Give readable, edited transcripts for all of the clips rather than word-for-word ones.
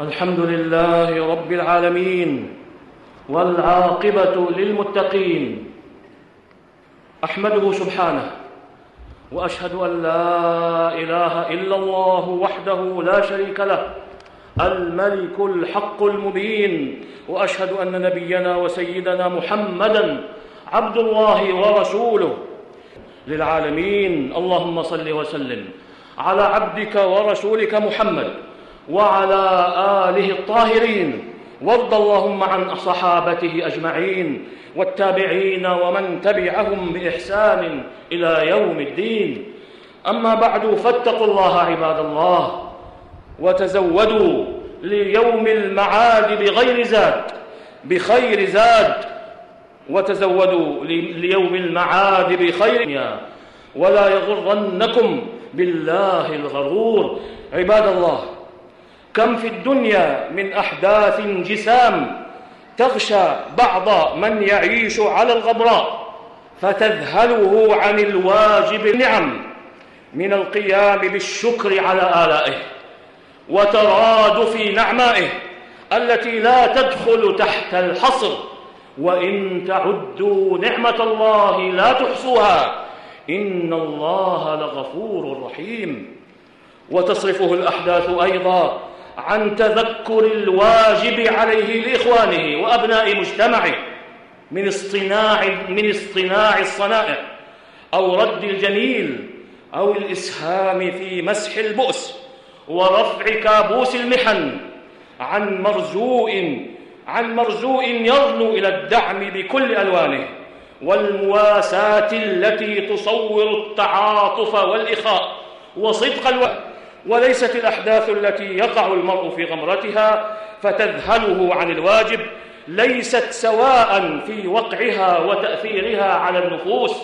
الحمد لله رب العالمين، والعاقبة للمتقين. أحمده سبحانه، وأشهد أن لا إله إلا الله وحده لا شريك له الملك الحق المبين، وأشهد أن نبينا وسيدنا محمدًا عبد الله ورسوله للعالمين. اللهم صل وسلم على عبدك ورسولك محمد وعلى آله الطاهرين، وارض اللهم عن صحابته أجمعين والتابعين ومن تبعهم بإحسان إلى يوم الدين. أما بعد، فاتقوا الله عباد الله، وتزودوا ليوم المعاد بغير زاد بخير زاد، وتزودوا ليوم المعاد بخير، ولا يغرنكم بالله الغرور. عباد الله، كم في الدنيا من أحداث جسام تغشى بعض من يعيش على الغبراء، فتذهله عن الواجب النعم من القيام بالشكر على آلائه وترادف نعمائه التي لا تدخل تحت الحصر. وإن تعدوا نعمة الله لا تحصوها، إن الله لغفور رحيم. وتصرفه الأحداث أيضا عن تذكر الواجب عليه لإخوانه وأبناء مجتمعه من اصطناع الصنائع، أو رد الجميل، أو الإسهام في مسح البؤس ورفع كابوس المحن، عن مرجوء يرنو إلى الدعم بكل ألوانه، والمواساة التي تصور التعاطف والإخاء وصدق الوعد، وليست الأحداث التي يقع المرء في غمرتها فتذهله عن الواجب ليست سواء في وقعها وتأثيرها على النفوس.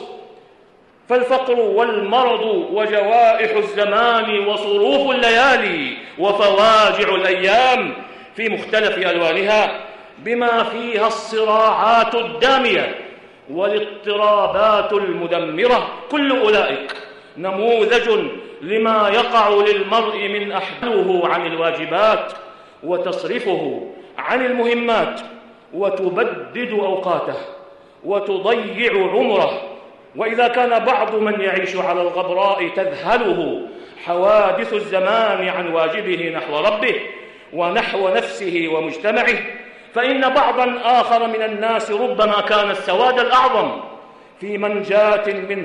فالفقر والمرض وجوائح الزمان وصروف الليالي وفواجع الأيام في مختلف ألوانها، بما فيها الصراعات الدامية والاضطرابات المدمرة، كل أولئك نموذج لما يقع للمرء من أحداثه عن الواجبات وتصرفه عن المهمات، وتبدد أوقاته وتضيع عمره. وإذا كان بعض من يعيش على الغبراء تذهله حوادث الزمان عن واجبه نحو ربه ونحو نفسه ومجتمعه، فإن بعضا آخر من الناس ربما كان السواد الأعظم في منجاة من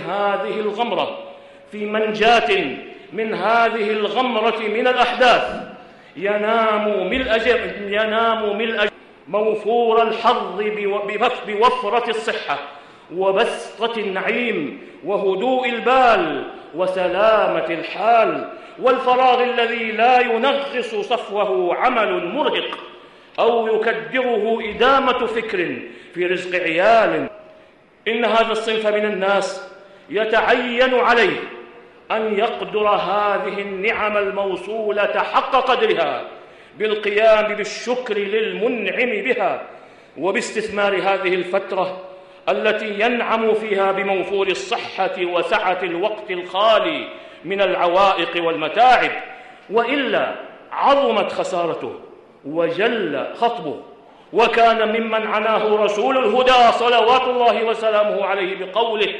هذه الغمرة من الأحداث، ينام ملء موفور الحظ بوفرة الصحة وبسطة النعيم وهدوء البال وسلامة الحال، والفراغ الذي لا ينغص صفوه عمل مرهق أو يكدره إدامة فكر في رزق عيال. إن هذا الصنف من الناس يتعين عليه أن يقدر هذه النعم الموصولة حق قدرها بالقيام بالشكر للمنعم بها، وباستثمار هذه الفترة التي ينعم فيها بموفور الصحة وسعة الوقت الخالي من العوائق والمتاعب، وإلا عظمت خسارته وجل خطبه، وكان ممن عناه رسول الهدى صلوات الله وسلامه عليه بقوله،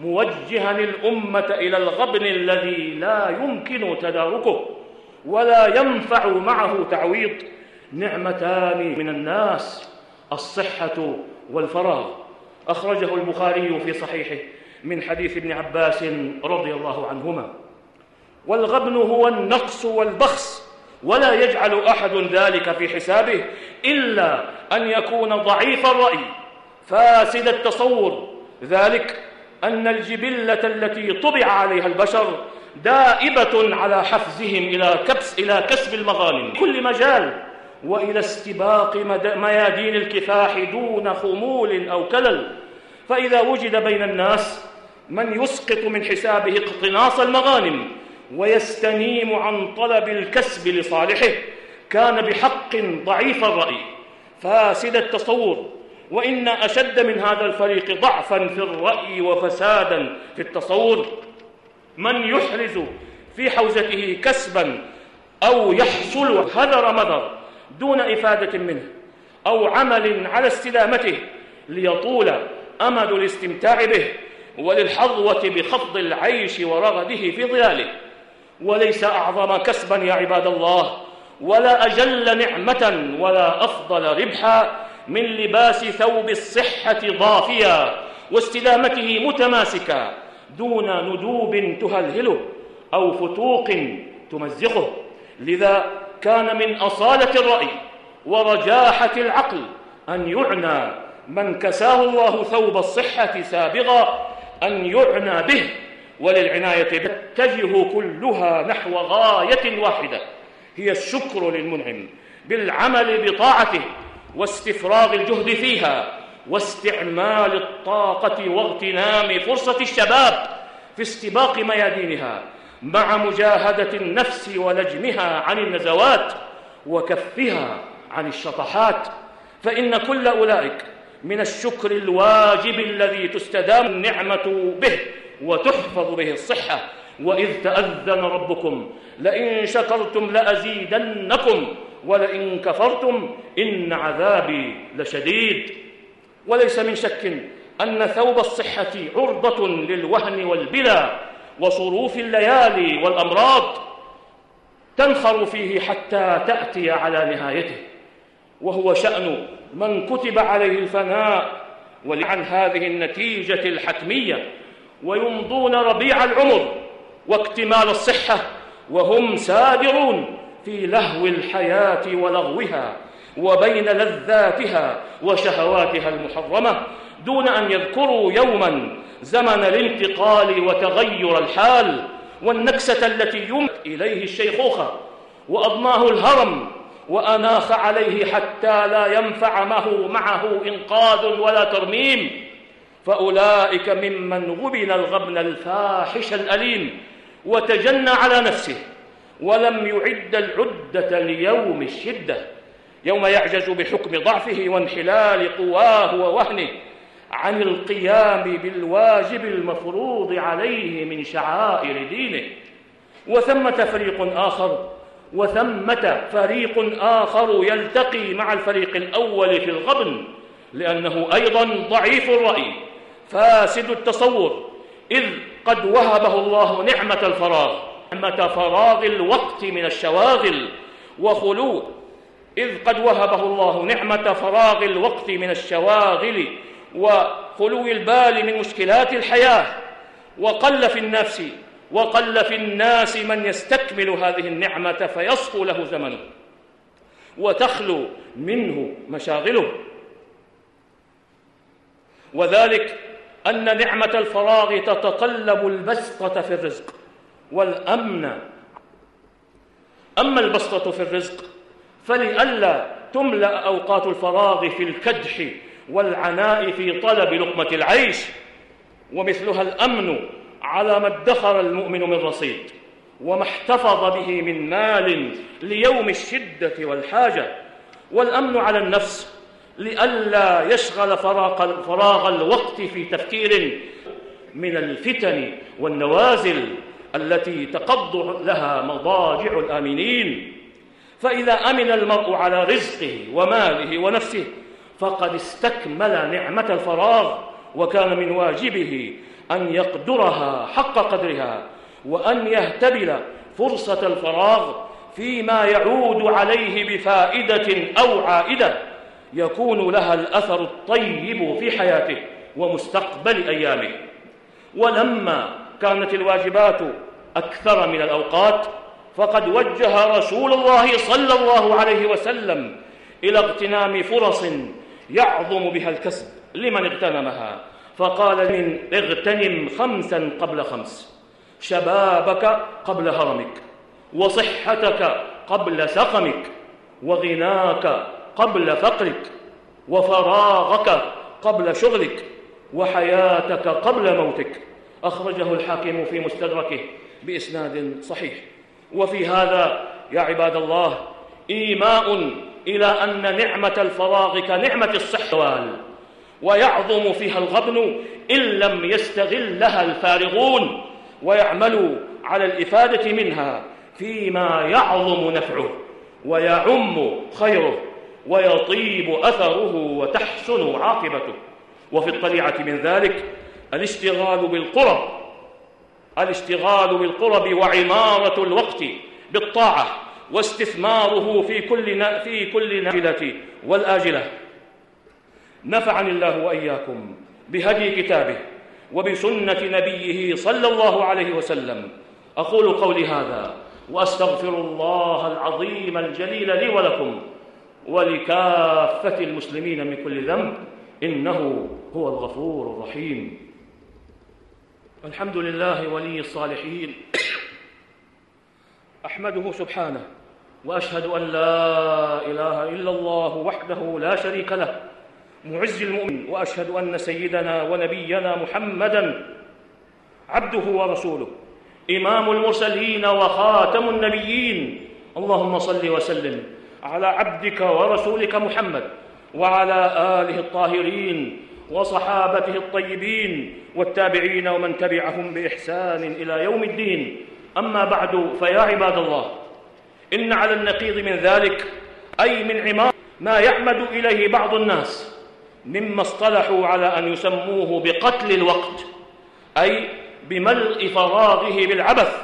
موجهًا الأمة إلى الغبن الذي لا يمكن تداركه ولا ينفع معه تعويض: نعمتان من الناس، الصحة والفراغ. أخرجه البخاري في صحيحه من حديث ابن عباس رضي الله عنهما. والغبن هو النقص والبخس، ولا يجعل أحد ذلك في حسابه إلا أن يكون ضعيف الرأي فاسد التصور، ذلك أن الجبلة التي طبع عليها البشر دائبة على حفزهم إلى كسب المغانم كل مجال، وإلى استباق ميادين الكفاح دون خمول أو كلل. فإذا وجد بين الناس من يسقط من حسابه اقتناص المغانم ويستنيم عن طلب الكسب لصالحه، كان بحق ضعيف الرأي فاسد التصور. وإن أشد من هذا الفريق ضعفًا في الرأي وفسادًا في التصور من يحرز في حوزته كسبًا أو يحصل هدر مدر دون إفادة منه أو عمل على استدامته ليطول أمد الاستمتاع به وللحظوة بخفض العيش ورغده في ظلاله. وليس أعظم كسبا يا عباد الله ولا أجل نعمة ولا أفضل ربحا من لباس ثوب الصحة ضافيا واستدامته متماسكا دون ندوب تهلهله أو فتوق تمزقه. لذا كان من أصالة الرأي ورجاحة العقل أن يعنى من كساه الله ثوب الصحة سابغا أن يعنى به، وللعناية به تتجه كلها نحو غاية واحدة هي الشكر للمنعم بالعمل بطاعته واستفراغ الجهد فيها واستعمال الطاقة واغتنام فرصة الشباب في استباق ميادينها مع مجاهدة النفس ولجمها عن النزوات وكفها عن الشطحات، فإن كل أولئك من الشكر الواجب الذي تستدام النعمة به وتحفظ به الصحة. وإذ تأذن ربكم لئن شكرتم لأزيدنكم ولئن كفرتم إن عذابي لشديد. وليس من شك أن ثوب الصحة عرضة للوهن والبلى وصروف الليالي والأمراض تنخر فيه حتى تأتي على نهايته، وهو شأن من كتب عليه الفناء ولعن هذه النتيجة الحتمية ويمضون ربيع العمر واكتمال الصحة وهم سادرون في لهو الحياة ولغوها وبين لذاتها وشهواتها المحرمة دون أن يذكروا يوما زمن الانتقال وتغير الحال والنكسة التي يمت إليه الشيخوخة وأضناه الهرم وأناخ عليه حتى لا ينفع معه إنقاذ ولا ترميم. فأولئك ممن غبن الغبن الفاحش الأليم وتجنى على نفسه ولم يعد العدة ليوم الشدة، يوم يعجز بحكم ضعفه وانحلال قواه ووهنه عن القيام بالواجب المفروض عليه من شعائر دينه. وثمة فريق آخر يلتقي مع الفريق الأول في الغبن لأنه أيضا ضعيف الرأي فاسد التصور، إذ قد وهبه الله نعمة فراغ الوقت من الشواغل وخلو وخلو البال من مشكلات الحياة، وقل في الناس من يستكمل هذه النعمة فيصفو له زمنه وتخلو منه مشاغله. وذلك أن نعمة الفراغ تتطلب البسطة في الرزق والأمن. أما البسطة في الرزق فلئلا تملأ أوقات الفراغ في الكدح والعناء في طلب لقمة العيش، ومثلها الأمن على ما ادخر المؤمن من رصيد وما احتفظ به من مال ليوم الشدة والحاجة، والأمن على النفس لئلا يشغل فراغ الوقت في تفكير من الفتن والنوازل التي تقض لها مضاجع الآمنين. فإذا أمن المرء على رزقه وماله ونفسه فقد استكمل نعمة الفراغ، وكان من واجبه أن يقدرها حق قدرها وأن يهتبل فرصة الفراغ فيما يعود عليه بفائدة أو عائدة يكون لها الأثر الطيب في حياته ومستقبل أيامه. ولما كانت الواجبات أكثر من الأوقات فقد وجه رسول الله صلى الله عليه وسلم إلى اغتنام فرص يعظم بها الكسب لمن اغتنمها، فقال اغتنم 5 قبل 5، شبابك قبل هرمك، وصحتك قبل سقمك، وغناك قبل فقرك، وفراغك قبل شغلك، وحياتك قبل موتك. أخرجه الحاكم في مستدركه بإسناد صحيح. وفي هذا يا عباد الله إيماء إلى أن نعمة الفراغ كنعمة الصحة ويعظم فيها الغبن إن لم يستغلها الفارغون ويعملوا على الإفادة منها فيما يعظم نفعه ويعم خيره ويطيب أثره وتحسن عاقبته. وفي الطليعة من ذلك الاشتغال بالقرب وعمارة الوقت بالطاعة واستثماره في كل نافلة والآجلة. نفعني الله وإياكم بهدي كتابه وبسنة نبيه صلى الله عليه وسلم. أقول قولي هذا وأستغفر الله العظيم الجليل لي ولكم ولكافة المسلمين من كل ذنب، إنه هو الغفور الرحيم. الحمد لله ولي الصالحين، أحمده سبحانه وأشهد أن لا إله إلا الله وحده لا شريك له معز المؤمن، وأشهد أن سيدنا ونبينا محمدًا عبده ورسوله إمام المرسلين وخاتم النبيين. اللهم صل وسلم على عبدك ورسولك محمد وعلى آله الطاهرين وصحابته الطيبين والتابعين ومن تبعهم بإحسان إلى يوم الدين. أما بعد، فيا عباد الله، إن على النقيض من ذلك، أي من عمار ما يعمد إليه بعض الناس مما اصطلحوا على أن يسموه بقتل الوقت، أي بملء فراغه بالعبث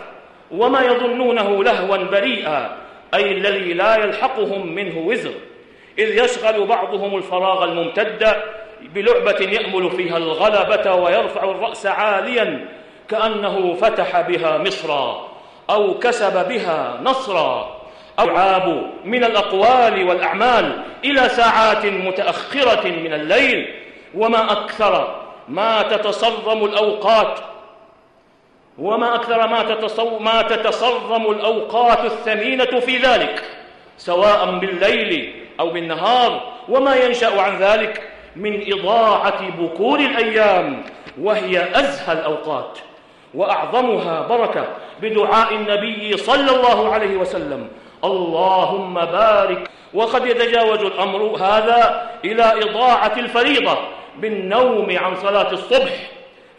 وما يظنونه لهوا بريئا، أي الذي لا يلحقهم منه وزر، إذ يشغل بعضهم الفراغ الممتد بلعبة يأمل فيها الغلبة ويرفع الرأس عالياً كأنه فتح بها مصرا أو كسب بها نصرا، أو عاب من الأقوال والأعمال إلى ساعات متأخرة من الليل. وما أكثر ما تتصرم الأوقات الثمينة في ذلك، سواء بالليل أو بالنهار، وما ينشأ عن ذلك من إضاعة بكور الأيام، وهي أزهى الأوقات وأعظمها بركة، بدعاء النبي صلى الله عليه وسلم: اللهم بارك. وقد يتجاوز الأمر هذا إلى إضاعة الفريضة بالنوم عن صلاة الصبح،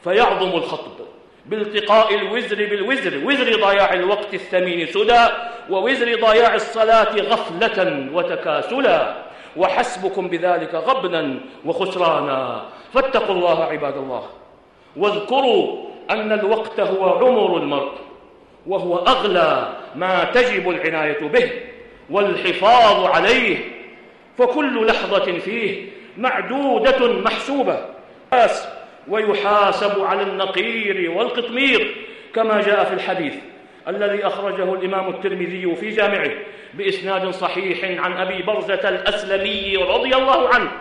فيعظم الخطب بالتقاء الوزر بالوزر، وزر ضياع الوقت الثمين سدى، ووزر ضياع الصلاة غفلة وتكاسلا، وحسبكم بذلك غبنا وخسرانا. فاتقوا الله عباد الله، واذكروا أن الوقت هو عمر المرء، وهو أغلى ما تجب العناية به والحفاظ عليه، فكل لحظة فيه معدودة محسوبة، ويحاسب على النقير والقطمير، كما جاء في الحديث الذي أخرجه الإمام الترمذي في جامعه بإسناد صحيح عن أبي برزة الأسلمي رضي الله عنه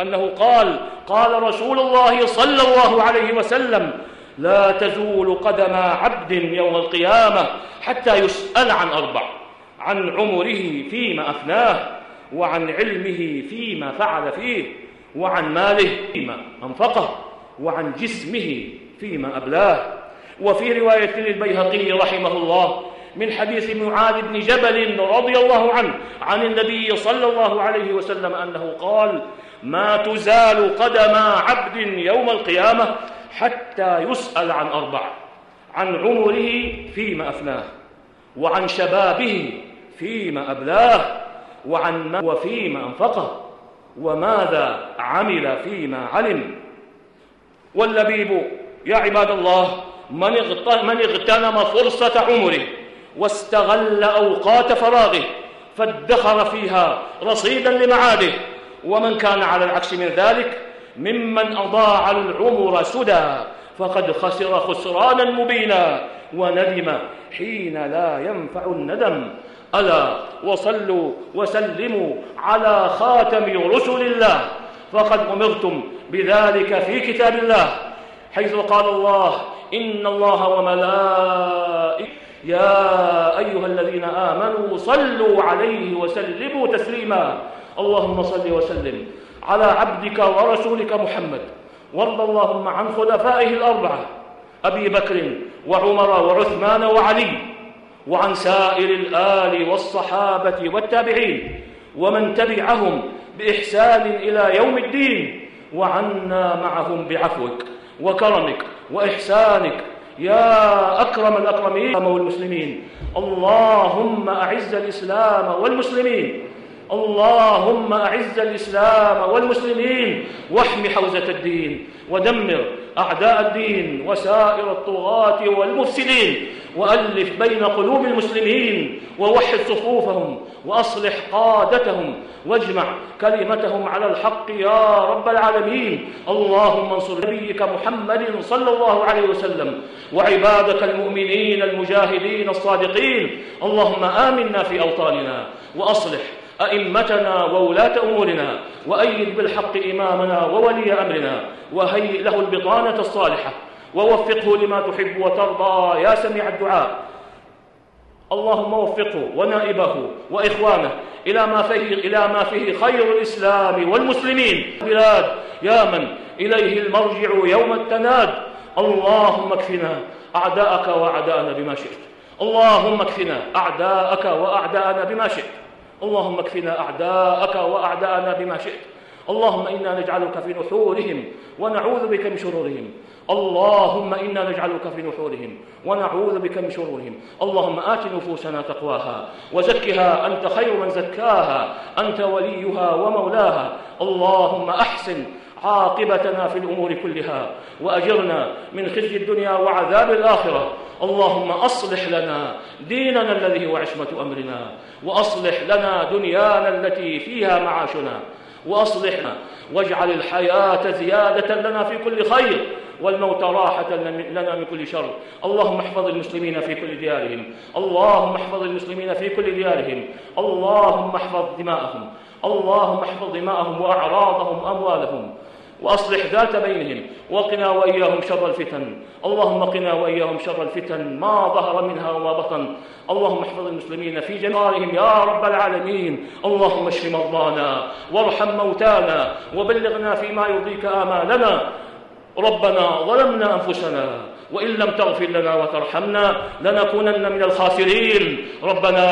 أنه قال: قال رسول الله صلى الله عليه وسلم: لا تزول قدم عبد يوم القيامة حتى يسأل عن أربع: عن عمره فيما أفناه، وعن علمه فيما فعل فيه، وعن ماله فيما أنفقه، وعن جسمه فيما أبلاه. وفي رواية للبيهقي رحمه الله من حديث معاذ بن جبل رضي الله عنه عن النبي صلى الله عليه وسلم أنه قال: ما تزال قدم عبد يوم القيامة حتى يسأل عن أربع: عن عمره فيما أفناه، وعن شبابه فيما أبلاه، وعن ما وفيما أنفقه، وماذا عمل فيما علم. واللبيب يا عباد الله من اغتنم فرصة عمره واستغل أوقات فراغه فادخر فيها رصيدا لمعاده، ومن كان على العكس من ذلك ممن أضاع العمر سدى فقد خسر خسرانا مبينا، وندم حين لا ينفع الندم. ألا وصلوا وسلموا على خاتم رسل الله، فقد أمرتم بذلك في كتاب الله، حيث قال الله: إن الله وملائكته يا أيها الذين آمنوا صلوا عليه وسلموا تسليما. اللهم صل وسلم على عبدك ورسولك محمد، وارض اللهم عن خلفائه الأربعة أبي بكر وعمر وعثمان وعلي، وعن سائر الآل والصحابة والتابعين ومن تبعهم بإحسان إلى يوم الدين، وعنا معهم بعفوك وكرمك وإحسانك يا أكرم الأكرمين والمسلمين. اللهم أعز الإسلام والمسلمين، اللهم أعز الإسلام والمسلمين، واحم حوزة الدين، ودمر أعداء الدين وسائر الطغاة والمفسدين، وألف بين قلوب المسلمين، ووحد صفوفهم، وأصلح قادتهم، واجمع كلمتهم على الحق يا رب العالمين. اللهم انصر نبيك محمد صلى الله عليه وسلم وعبادك المؤمنين المجاهدين الصادقين. اللهم آمنا في أوطاننا، وأصلح أئمتنا وولاة أمورنا، وأيد بالحق إمامنا وولي أمرنا، وهيئ له البطانة الصالحة، ووفقه لما تحب وترضى يا سميع الدعاء. اللهم وفقه ونائبه وإخوانه إلى ما فيه خير الإسلام والمسلمين. بلاد يا من إليه المرجع يوم التناد، اللهم اكفنا أعداءك وأعداءنا بما شئت، اللهم اكفنا أعداءك وأعداءنا بما شئت، اللهم اكفنا أعداءك وأعداءنا بما شئت. اللهم إنا نجعلك في نحورهم ونعوذ بك من شرورهم، اللهم إنا نجعلك في نحورهم ونعوذ بك من شرورهم. اللهم آت نفوسنا تقواها وزكها أنت خير من زكاها، أنت وليها ومولاها. اللهم أحسن عاقبتنا في الأمور كلها، وأجرنا من خزي الدنيا وعذاب الآخرة. اللهم أصلح لنا ديننا الذي هو عصمة أمرنا، وأصلح لنا دنيانا التي فيها معاشنا، وأصلحنا واجعل الحياة زيادة لنا في كل خير، والموت راحة لنا من كل شر. اللهم احفظ المسلمين في كل ديارهم، اللهم احفظ المسلمين في كل ديارهم، اللهم احفظ دماءهم، اللهم احفظ دماءهم وأعراضهم وأموالهم، وأصلح ذات بينهم، وقنا وإياهم شر الفتن. اللهم قنا وإياهم شر الفتن ما ظهر منها وما بطن. اللهم احفظ المسلمين في جمارهم يا رب العالمين. اللهم اشف مرضانا وارحم موتانا وبلغنا فيما يرضيك آمالنا. ربنا ظلمنا أنفسنا، وإن لم تغفر لنا وترحمنا لنكونن من الخاسرين. ربنا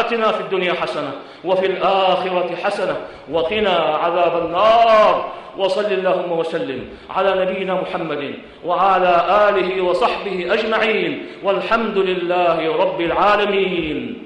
آتنا في الدنيا حسنة وفي الآخرة حسنة وقنا عذاب النار. وصل اللهم وسلم على نبينا محمد وعلى آله وصحبه أجمعين، والحمد لله رب العالمين.